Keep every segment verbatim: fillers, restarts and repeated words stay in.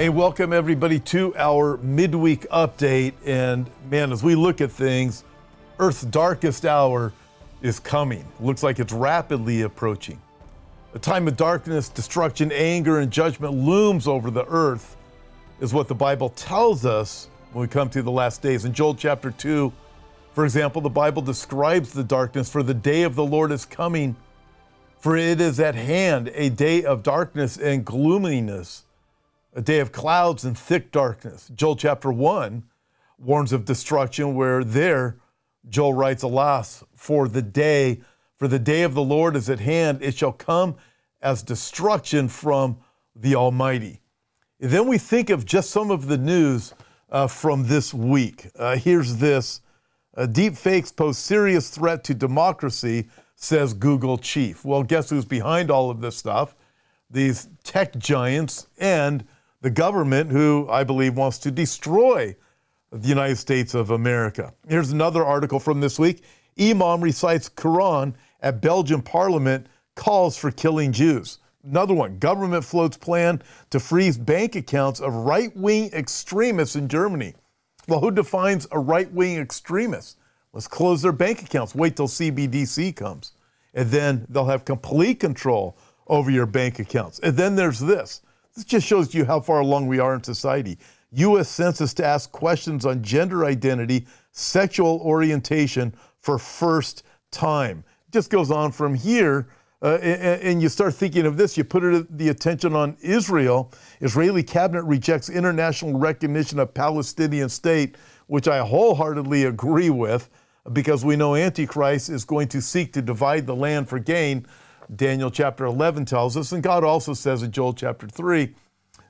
Hey, welcome everybody to our midweek update. And man, as we look at things, Earth's darkest hour is coming. Looks like it's rapidly approaching. A time of darkness, destruction, anger, and judgment looms over the earth is what the Bible tells us when we come to the last days. In Joel chapter two, for example, the Bible describes the darkness, for the day of the Lord is coming, for it is at hand, a day of darkness and gloominess, a day of clouds and thick darkness. Joel chapter one warns of destruction, where there Joel writes, alas, for the day, for the day of the Lord is at hand. It shall come as destruction from the Almighty. And then we think of just some of the news uh, from this week. Uh, here's this. Uh, deep fakes pose serious threat to democracy, says Google chief. Well, guess who's behind all of this stuff? These tech giants and the government, who I believe wants to destroy the United States of America. Here's another article from this week. Imam recites Quran at Belgian parliament, calls for killing Jews. Another one, government floats plan to freeze bank accounts of right-wing extremists in Germany. Well, who defines a right-wing extremist? Let's close their bank accounts. Wait till C B D C comes. And then they'll have complete control over your bank accounts. And then there's this. This just shows you how far along we are in society. U S Census to ask questions on gender identity, sexual orientation for first time. It just goes on from here, uh, and, and you start thinking of this. You put it, the attention on Israel. Israeli cabinet rejects international recognition of Palestinian state, which I wholeheartedly agree with, because we know Antichrist is going to seek to divide the land for gain. Daniel chapter eleven tells us, and God also says in Joel chapter three,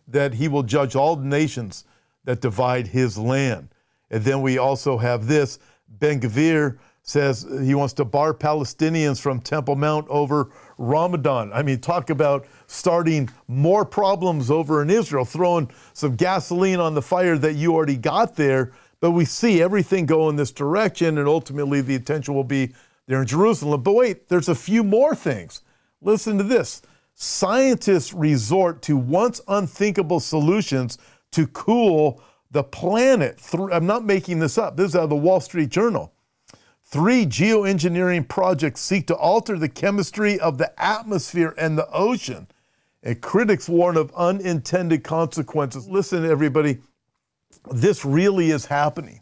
that he will judge all nations that divide his land. And then we also have this. Ben-Gvir says he wants to bar Palestinians from Temple Mount over Ramadan. I mean, talk about starting more problems over in Israel, throwing some gasoline on the fire that you already got there. But we see everything go in this direction, and ultimately the attention will be there in Jerusalem. But wait, there's a few more things. Listen to this. Scientists resort to once unthinkable solutions to cool the planet. I'm not making this up. This is out of the Wall Street Journal. Three geoengineering projects seek to alter the chemistry of the atmosphere and the ocean. And critics warn of unintended consequences. Listen, everybody, this really is happening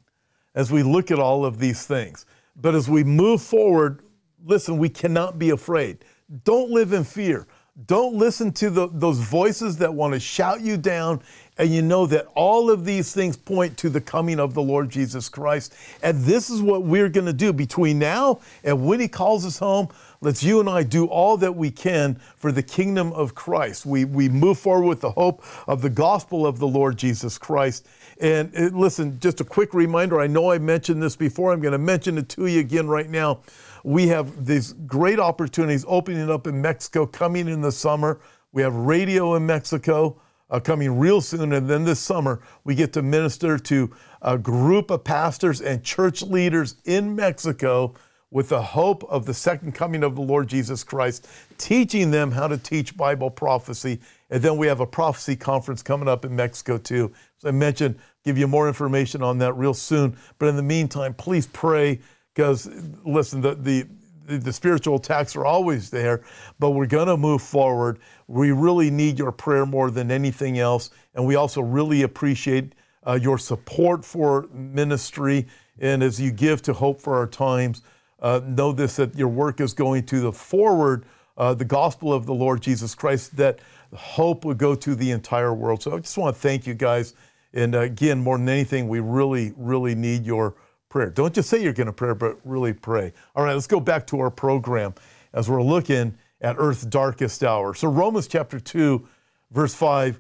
as we look at all of these things. But as we move forward, listen, we cannot be afraid. Don't live in fear. Don't listen to the, those voices that want to shout you down, and you know that all of these things point to the coming of the Lord Jesus Christ. And this is what we're going to do between now and when he calls us home. Let's you and I do all that we can for the kingdom of Christ. We we move forward with the hope of the gospel of the Lord Jesus Christ. And it, listen, just a quick reminder, I know I mentioned this before. I'm going to mention it to you again right now. We have these great opportunities opening up in Mexico coming in the summer. We have radio in Mexico uh, coming real soon. And then this summer, we get to minister to a group of pastors and church leaders in Mexico with the hope of the second coming of the Lord Jesus Christ, teaching them how to teach Bible prophecy. And then we have a prophecy conference coming up in Mexico too. As I mentioned, give you more information on that real soon. But in the meantime, please pray, because listen, the, the, the spiritual attacks are always there, but we're gonna move forward. We really need your prayer more than anything else. And we also really appreciate uh, your support for ministry. And as you give to Hope for Our Times, Uh, know this, that your work is going to the forward, uh, the gospel of the Lord Jesus Christ, that hope would go to the entire world. So I just want to thank you guys. And uh, again, more than anything, we really, really need your prayer. Don't just say you're going to pray, but really pray. All right, let's go back to our program as we're looking at Earth's darkest hour. So Romans chapter two, verse five,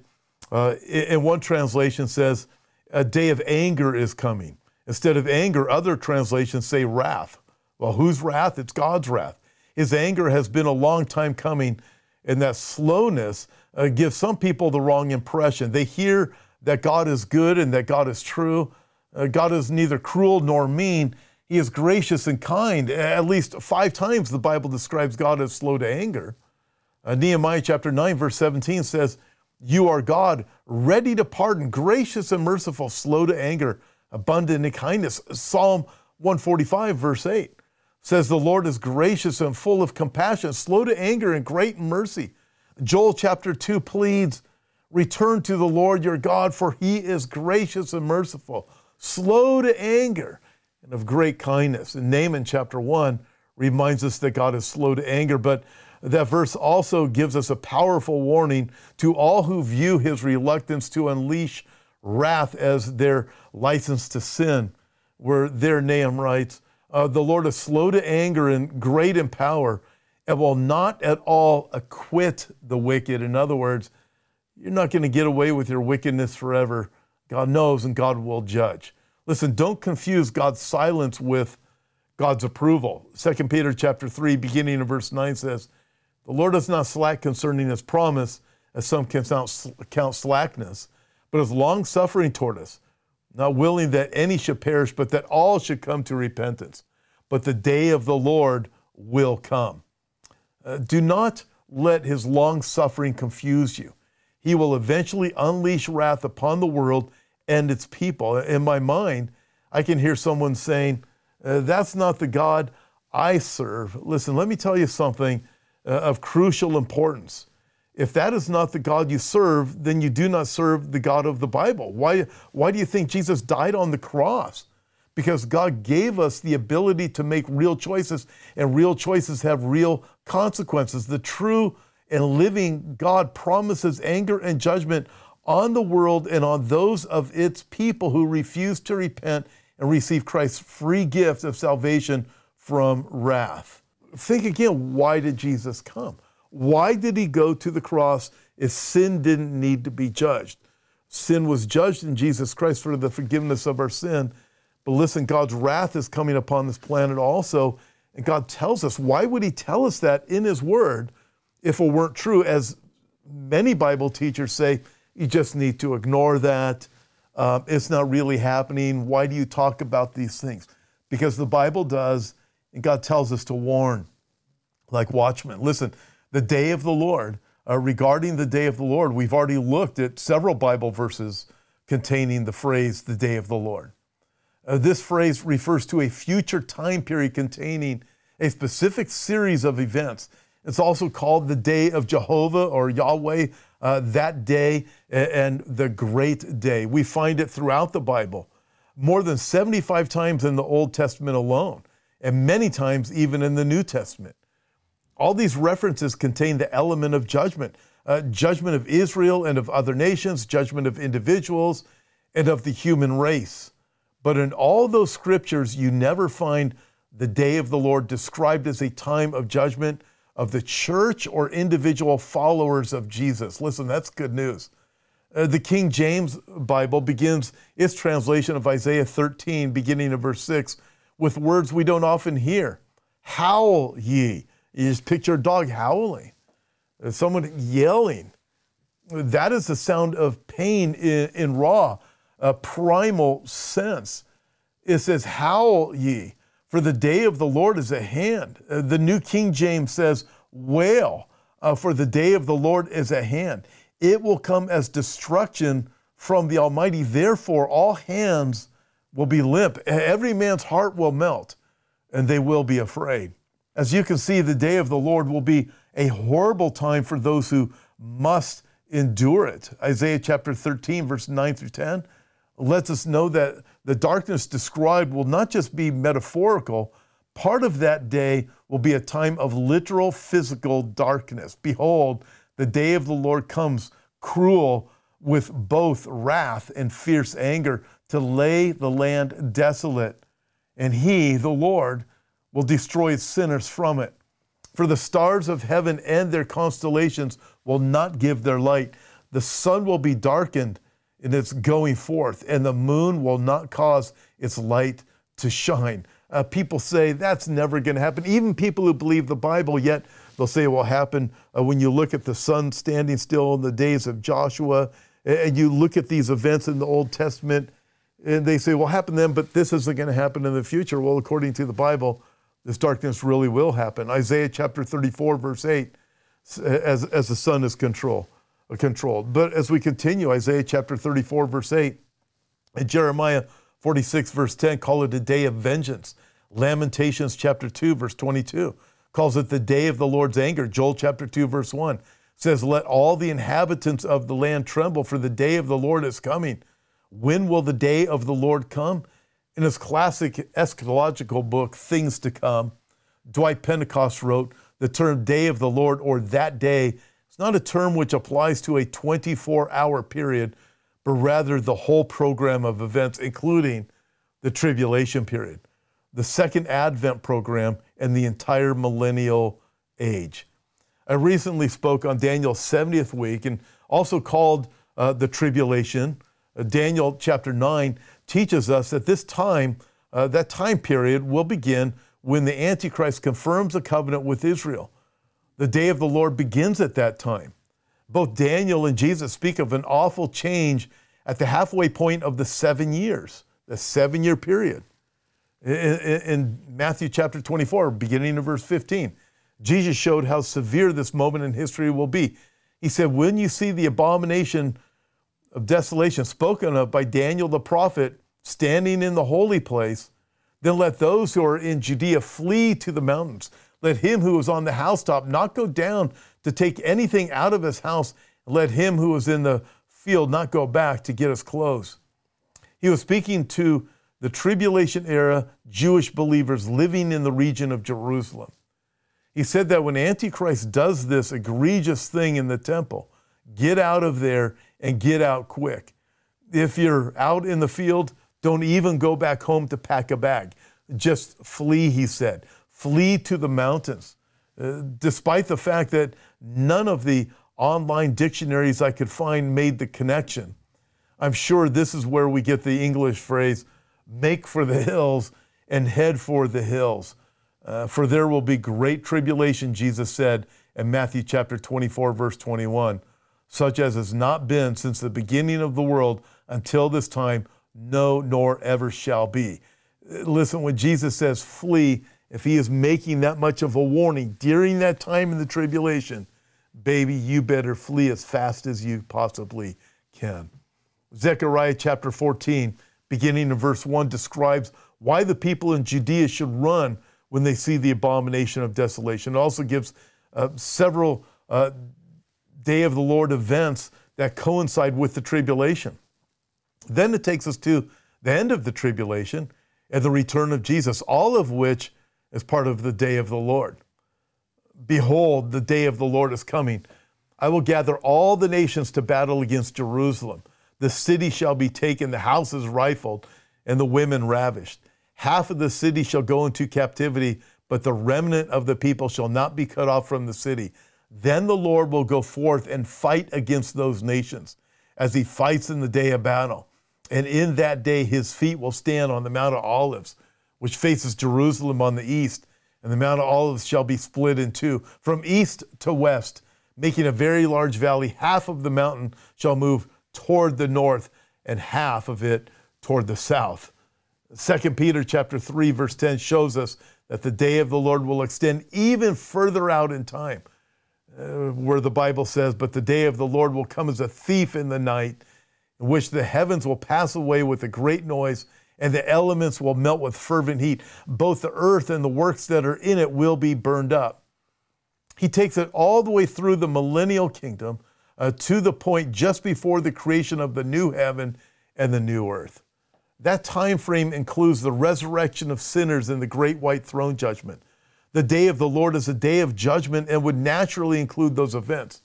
uh, in one translation says, a day of anger is coming. Instead of anger, other translations say wrath. Well, whose wrath? It's God's wrath. His anger has been a long time coming, and that slowness uh, gives some people the wrong impression. They hear that God is good and that God is true. Uh, God is neither cruel nor mean. He is gracious and kind. At least five times the Bible describes God as slow to anger. Uh, Nehemiah chapter nine, verse seventeen says, You are God, ready to pardon, gracious and merciful, slow to anger, abundant in kindness. Psalm one forty-five, verse eight says, the Lord is gracious and full of compassion, slow to anger and great mercy. Joel chapter two pleads, return to the Lord your God, for he is gracious and merciful, slow to anger and of great kindness. And Naaman chapter one reminds us that God is slow to anger, but that verse also gives us a powerful warning to all who view his reluctance to unleash wrath as their license to sin, where there Nahum writes, uh, the Lord is slow to anger and great in power and will not at all acquit the wicked. In other words, you're not going to get away with your wickedness forever. God knows and God will judge. Listen, don't confuse God's silence with God's approval. Second Peter chapter three, beginning in verse nine says, the Lord is not slack concerning his promise, as some count slackness, but is long-suffering toward us, not willing that any should perish, but that all should come to repentance. But the day of the Lord will come. Uh, do not let his long-suffering confuse you. He will eventually unleash wrath upon the world and its people. In my mind, I can hear someone saying, uh, that's not the God I serve. Listen, let me tell you something of crucial importance. If that is not the God you serve, then you do not serve the God of the Bible. Why, why do you think Jesus died on the cross? Because God gave us the ability to make real choices, and real choices have real consequences. The true and living God promises anger and judgment on the world and on those of its people who refuse to repent and receive Christ's free gift of salvation from wrath. Think again, why did Jesus come? Why did he go to the cross if sin didn't need to be judged? Sin was judged in Jesus Christ for the forgiveness of our sin. But listen, God's wrath is coming upon this planet also. And God tells us, why would he tell us that in his word if it weren't true? As many Bible teachers say, you just need to ignore that. Uh, it's not really happening. Why do you talk about these things? Because the Bible does. And God tells us to warn like watchmen. Listen, the day of the Lord, uh, regarding the day of the Lord, we've already looked at several Bible verses containing the phrase, the day of the Lord. Uh, this phrase refers to a future time period containing a specific series of events. It's also called the day of Jehovah or Yahweh, uh, that day and the great day. We find it throughout the Bible, more than seventy-five times in the Old Testament alone, and many times even in the New Testament. All these references contain the element of judgment, uh, judgment of Israel and of other nations, judgment of individuals and of the human race. But in all those scriptures, you never find the day of the Lord described as a time of judgment of the church or individual followers of Jesus. Listen, that's good news. Uh, the King James Bible begins its translation of Isaiah thirteen, beginning in verse six, with words we don't often hear. Howl ye. You just picture a dog howling, someone yelling. That is the sound of pain in, in raw, a primal sense. It says, howl ye, for the day of the Lord is at hand. The New King James says, wail, uh, for the day of the Lord is at hand. It will come as destruction from the Almighty. Therefore, all hands will be limp. Every man's heart will melt, and they will be afraid. As you can see, the day of the Lord will be a horrible time for those who must endure it. Isaiah chapter thirteen, verse nine through ten, lets us know that the darkness described will not just be metaphorical. Part of that day will be a time of literal physical darkness. Behold, the day of the Lord comes cruel with both wrath and fierce anger, to lay the land desolate, and he, the Lord, will destroy sinners from it. For the stars of heaven and their constellations will not give their light. The sun will be darkened in its going forth, and the moon will not cause its light to shine. Uh, people say that's never going to happen. Even people who believe the Bible, yet they'll say it will happen uh, when you look at the sun standing still in the days of Joshua, and you look at these events in the Old Testament, and they say, well, happen then, but this isn't going to happen in the future. Well, according to the Bible, this darkness really will happen. Isaiah chapter thirty-four, verse eight, as, as the sun is control. controlled. But as we continue, Isaiah chapter thirty-four, verse eight, and Jeremiah forty-six, verse ten, call it a day of vengeance. Lamentations chapter two, verse twenty-two, calls it the day of the Lord's anger. Joel chapter two, verse one, says, let all the inhabitants of the land tremble, for the day of the Lord is coming. When will the day of the Lord come? In his classic eschatological book, Things to Come, Dwight Pentecost wrote, the term day of the Lord, or that day, is not a term which applies to a twenty-four hour period, but rather the whole program of events, including the tribulation period, the second advent program, and the entire millennial age. I recently spoke on Daniel's seventieth week, and also called uh, the tribulation. uh, Daniel chapter nine teaches us that this time, uh, that time period will begin when the Antichrist confirms a covenant with Israel. The day of the Lord begins at that time. Both Daniel and Jesus speak of an awful change at the halfway point of the seven years, the seven-year period. In, in Matthew chapter twenty-four, beginning of verse fifteen, Jesus showed how severe this moment in history will be. He said, when you see the abomination of desolation spoken of by Daniel the prophet standing in the holy place, then let those who are in Judea flee to the mountains. Let him who is on the housetop not go down to take anything out of his house. Let him who is in the field not go back to get his clothes. He was speaking to the tribulation era Jewish believers living in the region of Jerusalem. He said that when Antichrist does this egregious thing in the temple, get out of there and get out quick. If you're out in the field, don't even go back home to pack a bag. Just flee, he said. Flee to the mountains. Uh, despite the fact that none of the online dictionaries I could find made the connection, I'm sure this is where we get the English phrase, make for the hills and head for the hills. Uh, for there will be great tribulation, Jesus said in Matthew chapter twenty-four, verse twenty-one, such as has not been since the beginning of the world until this time, no, nor ever shall be. Listen, when Jesus says flee, if he is making that much of a warning during that time in the tribulation, baby, you better flee as fast as you possibly can. Zechariah chapter fourteen, beginning in verse one, describes why the people in Judea should run when they see the abomination of desolation. It also gives uh, several uh, Day of the Lord events that coincide with the tribulation. Then it takes us to the end of the tribulation and the return of Jesus, all of which is part of the day of the Lord. Behold, the day of the Lord is coming. I will gather all the nations to battle against Jerusalem. The city shall be taken, the houses rifled, and the women ravished. Half of the city shall go into captivity, but the remnant of the people shall not be cut off from the city. Then the Lord will go forth and fight against those nations, as he fights in the day of battle. And in that day, his feet will stand on the Mount of Olives, which faces Jerusalem on the east. And the Mount of Olives shall be split in two from east to west, making a very large valley. Half of the mountain shall move toward the north and half of it toward the south. Second Peter chapter three, verse ten shows us that the day of the Lord will extend even further out in time, Uh, where the Bible says, but the day of the Lord will come as a thief in the night, in which the heavens will pass away with a great noise, and the elements will melt with fervent heat. Both the earth and the works that are in it will be burned up. He takes it all the way through the millennial kingdom uh, to the point just before the creation of the new heaven and the new earth. That time frame includes the resurrection of sinners and the great white throne judgment. The day of the Lord is a day of judgment and would naturally include those events.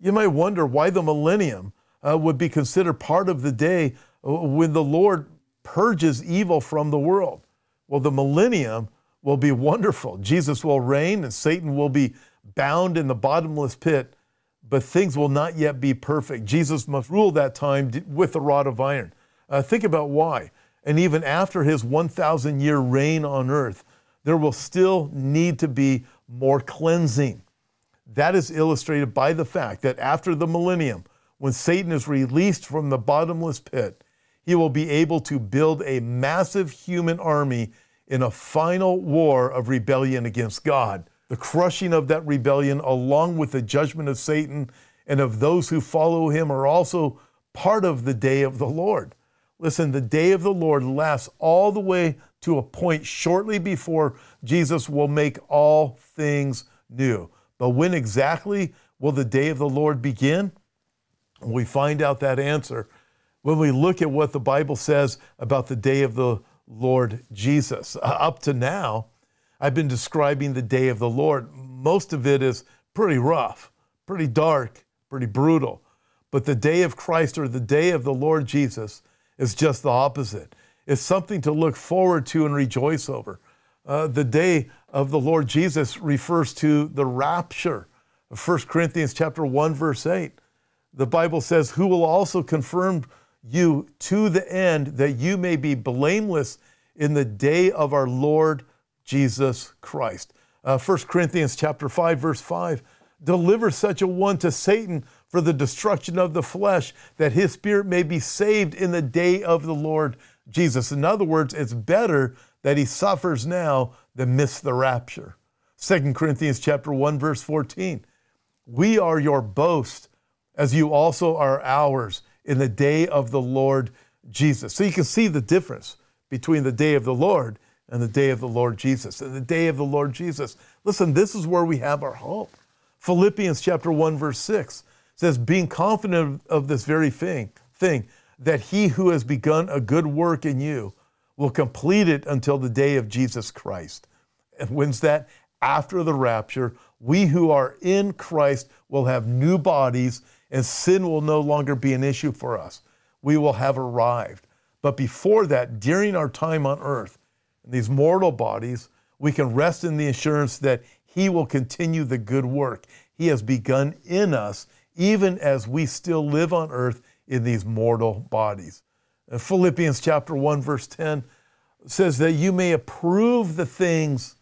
You might wonder why the millennium uh, would be considered part of the day when the Lord purges evil from the world. Well, the millennium will be wonderful. Jesus will reign and Satan will be bound in the bottomless pit, but things will not yet be perfect. Jesus must rule that time with a rod of iron. Uh, think about why. And even after his one thousand year reign on earth, there will still need to be more cleansing. That is illustrated by the fact that after the millennium, when Satan is released from the bottomless pit, he will be able to build a massive human army in a final war of rebellion against God. The crushing of that rebellion, along with the judgment of Satan and of those who follow him are also part of the day of the Lord. Listen, the day of the Lord lasts all the way to a point shortly before Jesus will make all things new. But when exactly will the day of the Lord begin? We find out that answer when we look at what the Bible says about the day of the Lord Jesus. Uh, up to now, I've been describing the day of the Lord. Most of it is pretty rough, pretty dark, pretty brutal. But the day of Christ, or the day of the Lord Jesus, is just the opposite. It's something to look forward to and rejoice over. Uh, the day of the Lord Jesus refers to the rapture. First Corinthians chapter one, verse eight. The Bible says, who will also confirm you to the end, that you may be blameless in the day of our Lord Jesus Christ. Uh, First Corinthians chapter five, verse five. Deliver such a one to Satan for the destruction of the flesh, that his spirit may be saved in the day of the Lord Jesus. In other words, it's better that he suffers now than miss the rapture. Second Corinthians chapter one, verse fourteen. We are your boast, as you also are ours, in the day of the Lord Jesus. So you can see the difference between the day of the Lord and the day of the Lord Jesus. And the day of the Lord Jesus, listen, this is where we have our hope. Philippians chapter one, verse six says, being confident of this very thing, thing, that he who has begun a good work in you will complete it until the day of Jesus Christ. And when's that? After the rapture, we who are in Christ will have new bodies, and sin will no longer be an issue for us. We will have arrived. But before that, during our time on earth, in these mortal bodies, we can rest in the assurance that he will continue the good work he has begun in us, even as we still live on earth in these mortal bodies. And Philippians chapter one, verse ten says that you may approve the things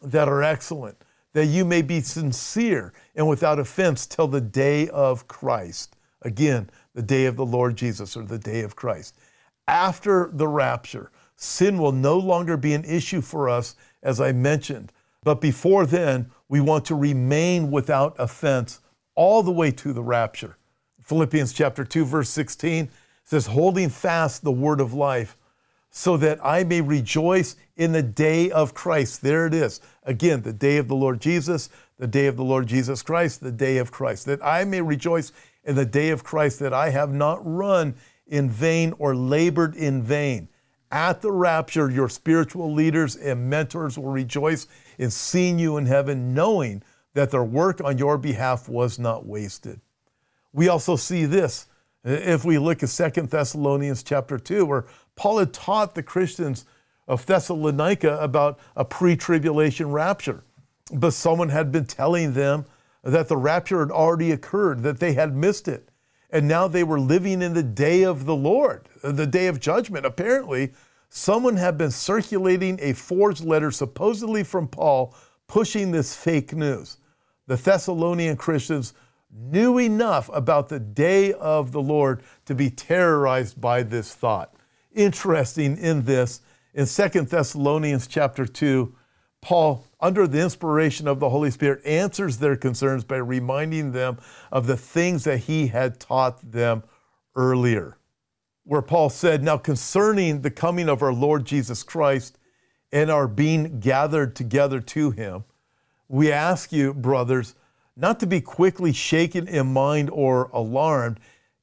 that are excellent, that you may be sincere and without offense till the day of Christ. Again, the day of the Lord Jesus, or the day of Christ. After the rapture, sin will no longer be an issue for us, as I mentioned. But before then, we want to remain without offense all the way to the rapture. Philippians chapter two, verse sixteen says, holding fast the word of life, so that I may rejoice in the day of Christ. There it is. Again, the day of the Lord Jesus, the day of the Lord Jesus Christ, the day of Christ. That I may rejoice in the day of Christ, that I have not run in vain or labored in vain. At the rapture, your spiritual leaders and mentors will rejoice in seeing you in heaven, knowing that their work on your behalf was not wasted. We also see this if we look at Second Thessalonians chapter two, where Paul had taught the Christians of Thessalonica about a pre-tribulation rapture. But someone had been telling them that the rapture had already occurred, that they had missed it. And now they were living in the day of the Lord, the day of judgment. Apparently, someone had been circulating a forged letter, supposedly from Paul, pushing this fake news. The Thessalonian Christians knew enough about the day of the Lord to be terrorized by this thought. Interesting in this, in Second Thessalonians chapter two, Paul, under the inspiration of the Holy Spirit, answers their concerns by reminding them of the things that he had taught them earlier, where Paul said, now concerning the coming of our Lord Jesus Christ and our being gathered together to him, we ask you, brothers, not to be quickly shaken in mind or alarmed,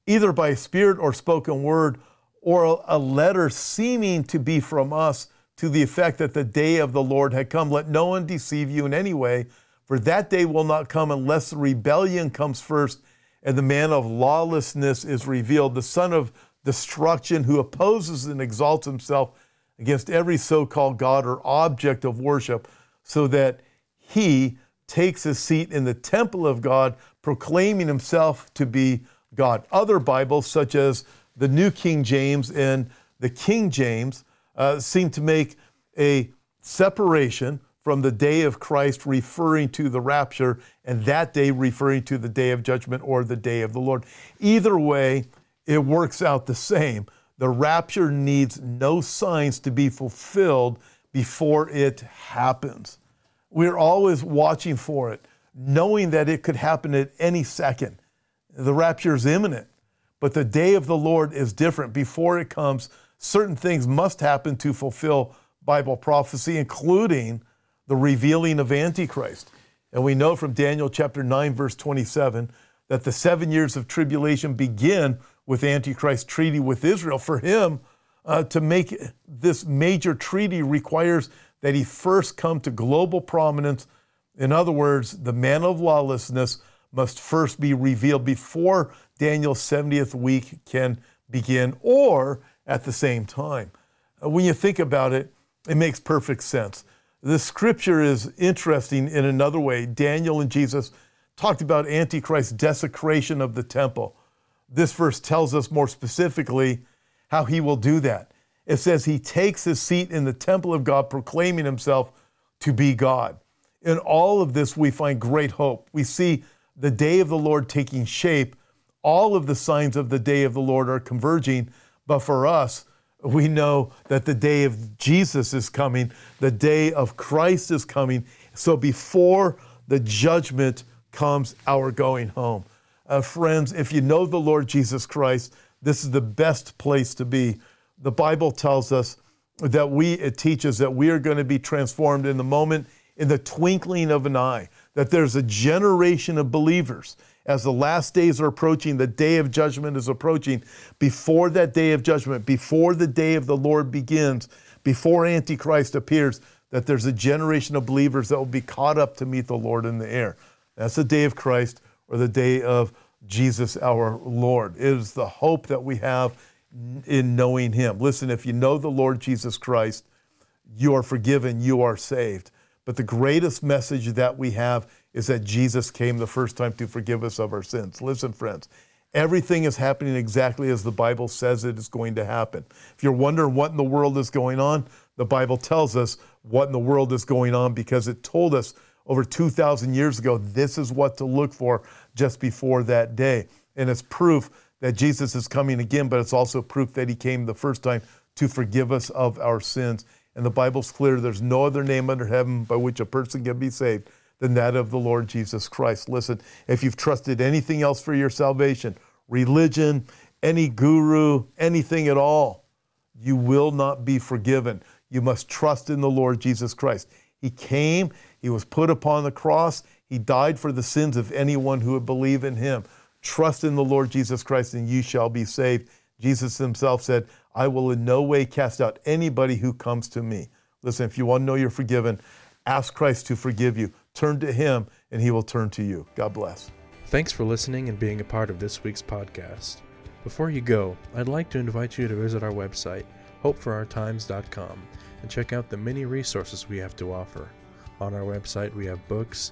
either by spirit or spoken word, or a letter seeming to be from us, to the effect that the day of the Lord had come. Let no one deceive you in any way, for that day will not come unless the rebellion comes first and the man of lawlessness is revealed, the son of destruction, who opposes and exalts himself against every so-called God or object of worship, so that he takes his seat in the temple of God, proclaiming himself to be God. Other Bibles, such as the New King James and the King James, Uh, seem to make a separation from the day of Christ referring to the rapture, and that day referring to the day of judgment or the day of the Lord. Either way, it works out the same. The rapture needs no signs to be fulfilled before it happens. We're always watching for it, knowing that it could happen at any second. The rapture is imminent, but the day of the Lord is different. Before it comes, certain things must happen to fulfill Bible prophecy, including the revealing of Antichrist. And we know from Daniel chapter nine, verse twenty-seven, that the seven years of tribulation begin with Antichrist's treaty with Israel. For him uh, to make this major treaty requires that he first come to global prominence. In other words, the man of lawlessness must first be revealed before Daniel's seventieth week can begin, or at the same time. When you think about it, it makes perfect sense. The scripture is interesting in another way. Daniel and Jesus talked about Antichrist's desecration of the temple. This verse tells us more specifically how he will do that. It says he takes his seat in the temple of God, proclaiming himself to be God. In all of this, we find great hope. We see the day of the Lord taking shape. All of the signs of the day of the Lord are converging. But for us, we know that the day of Jesus is coming. The day of Christ is coming. So before the judgment comes, our going home. Uh, friends, if you know the Lord Jesus Christ, this is the best place to be. The Bible tells us that we, it teaches that we are going to be transformed in the moment, in the twinkling of an eye, that there's a generation of believers. As the last days are approaching, the day of judgment is approaching. Before that day of judgment, before the day of the Lord begins, before Antichrist appears, that there's a generation of believers that will be caught up to meet the Lord in the air. That's the day of Christ, or the day of Jesus our Lord. It is the hope that we have in knowing him. Listen, if you know the Lord Jesus Christ, you are forgiven, you are saved. But the greatest message that we have is that Jesus came the first time to forgive us of our sins. Listen, friends, everything is happening exactly as the Bible says it is going to happen. If you're wondering what in the world is going on, the Bible tells us what in the world is going on, because it told us over two thousand years ago, this is what to look for just before that day. And it's proof that Jesus is coming again, but it's also proof that he came the first time to forgive us of our sins. And the Bible's clear, there's no other name under heaven by which a person can be saved than that of the Lord Jesus Christ. Listen, if you've trusted anything else for your salvation, religion, any guru, anything at all, you will not be forgiven. You must trust in the Lord Jesus Christ. He came, he was put upon the cross, he died for the sins of anyone who would believe in him. Trust in the Lord Jesus Christ and you shall be saved. Jesus himself said, I will in no way cast out anybody who comes to me. Listen, if you want to know you're forgiven, ask Christ to forgive you. Turn to him and he will turn to you. God bless. Thanks for listening and being a part of this week's podcast. Before you go, I'd like to invite you to visit our website, hope for our times dot com, and check out the many resources we have to offer. On our website, we have books,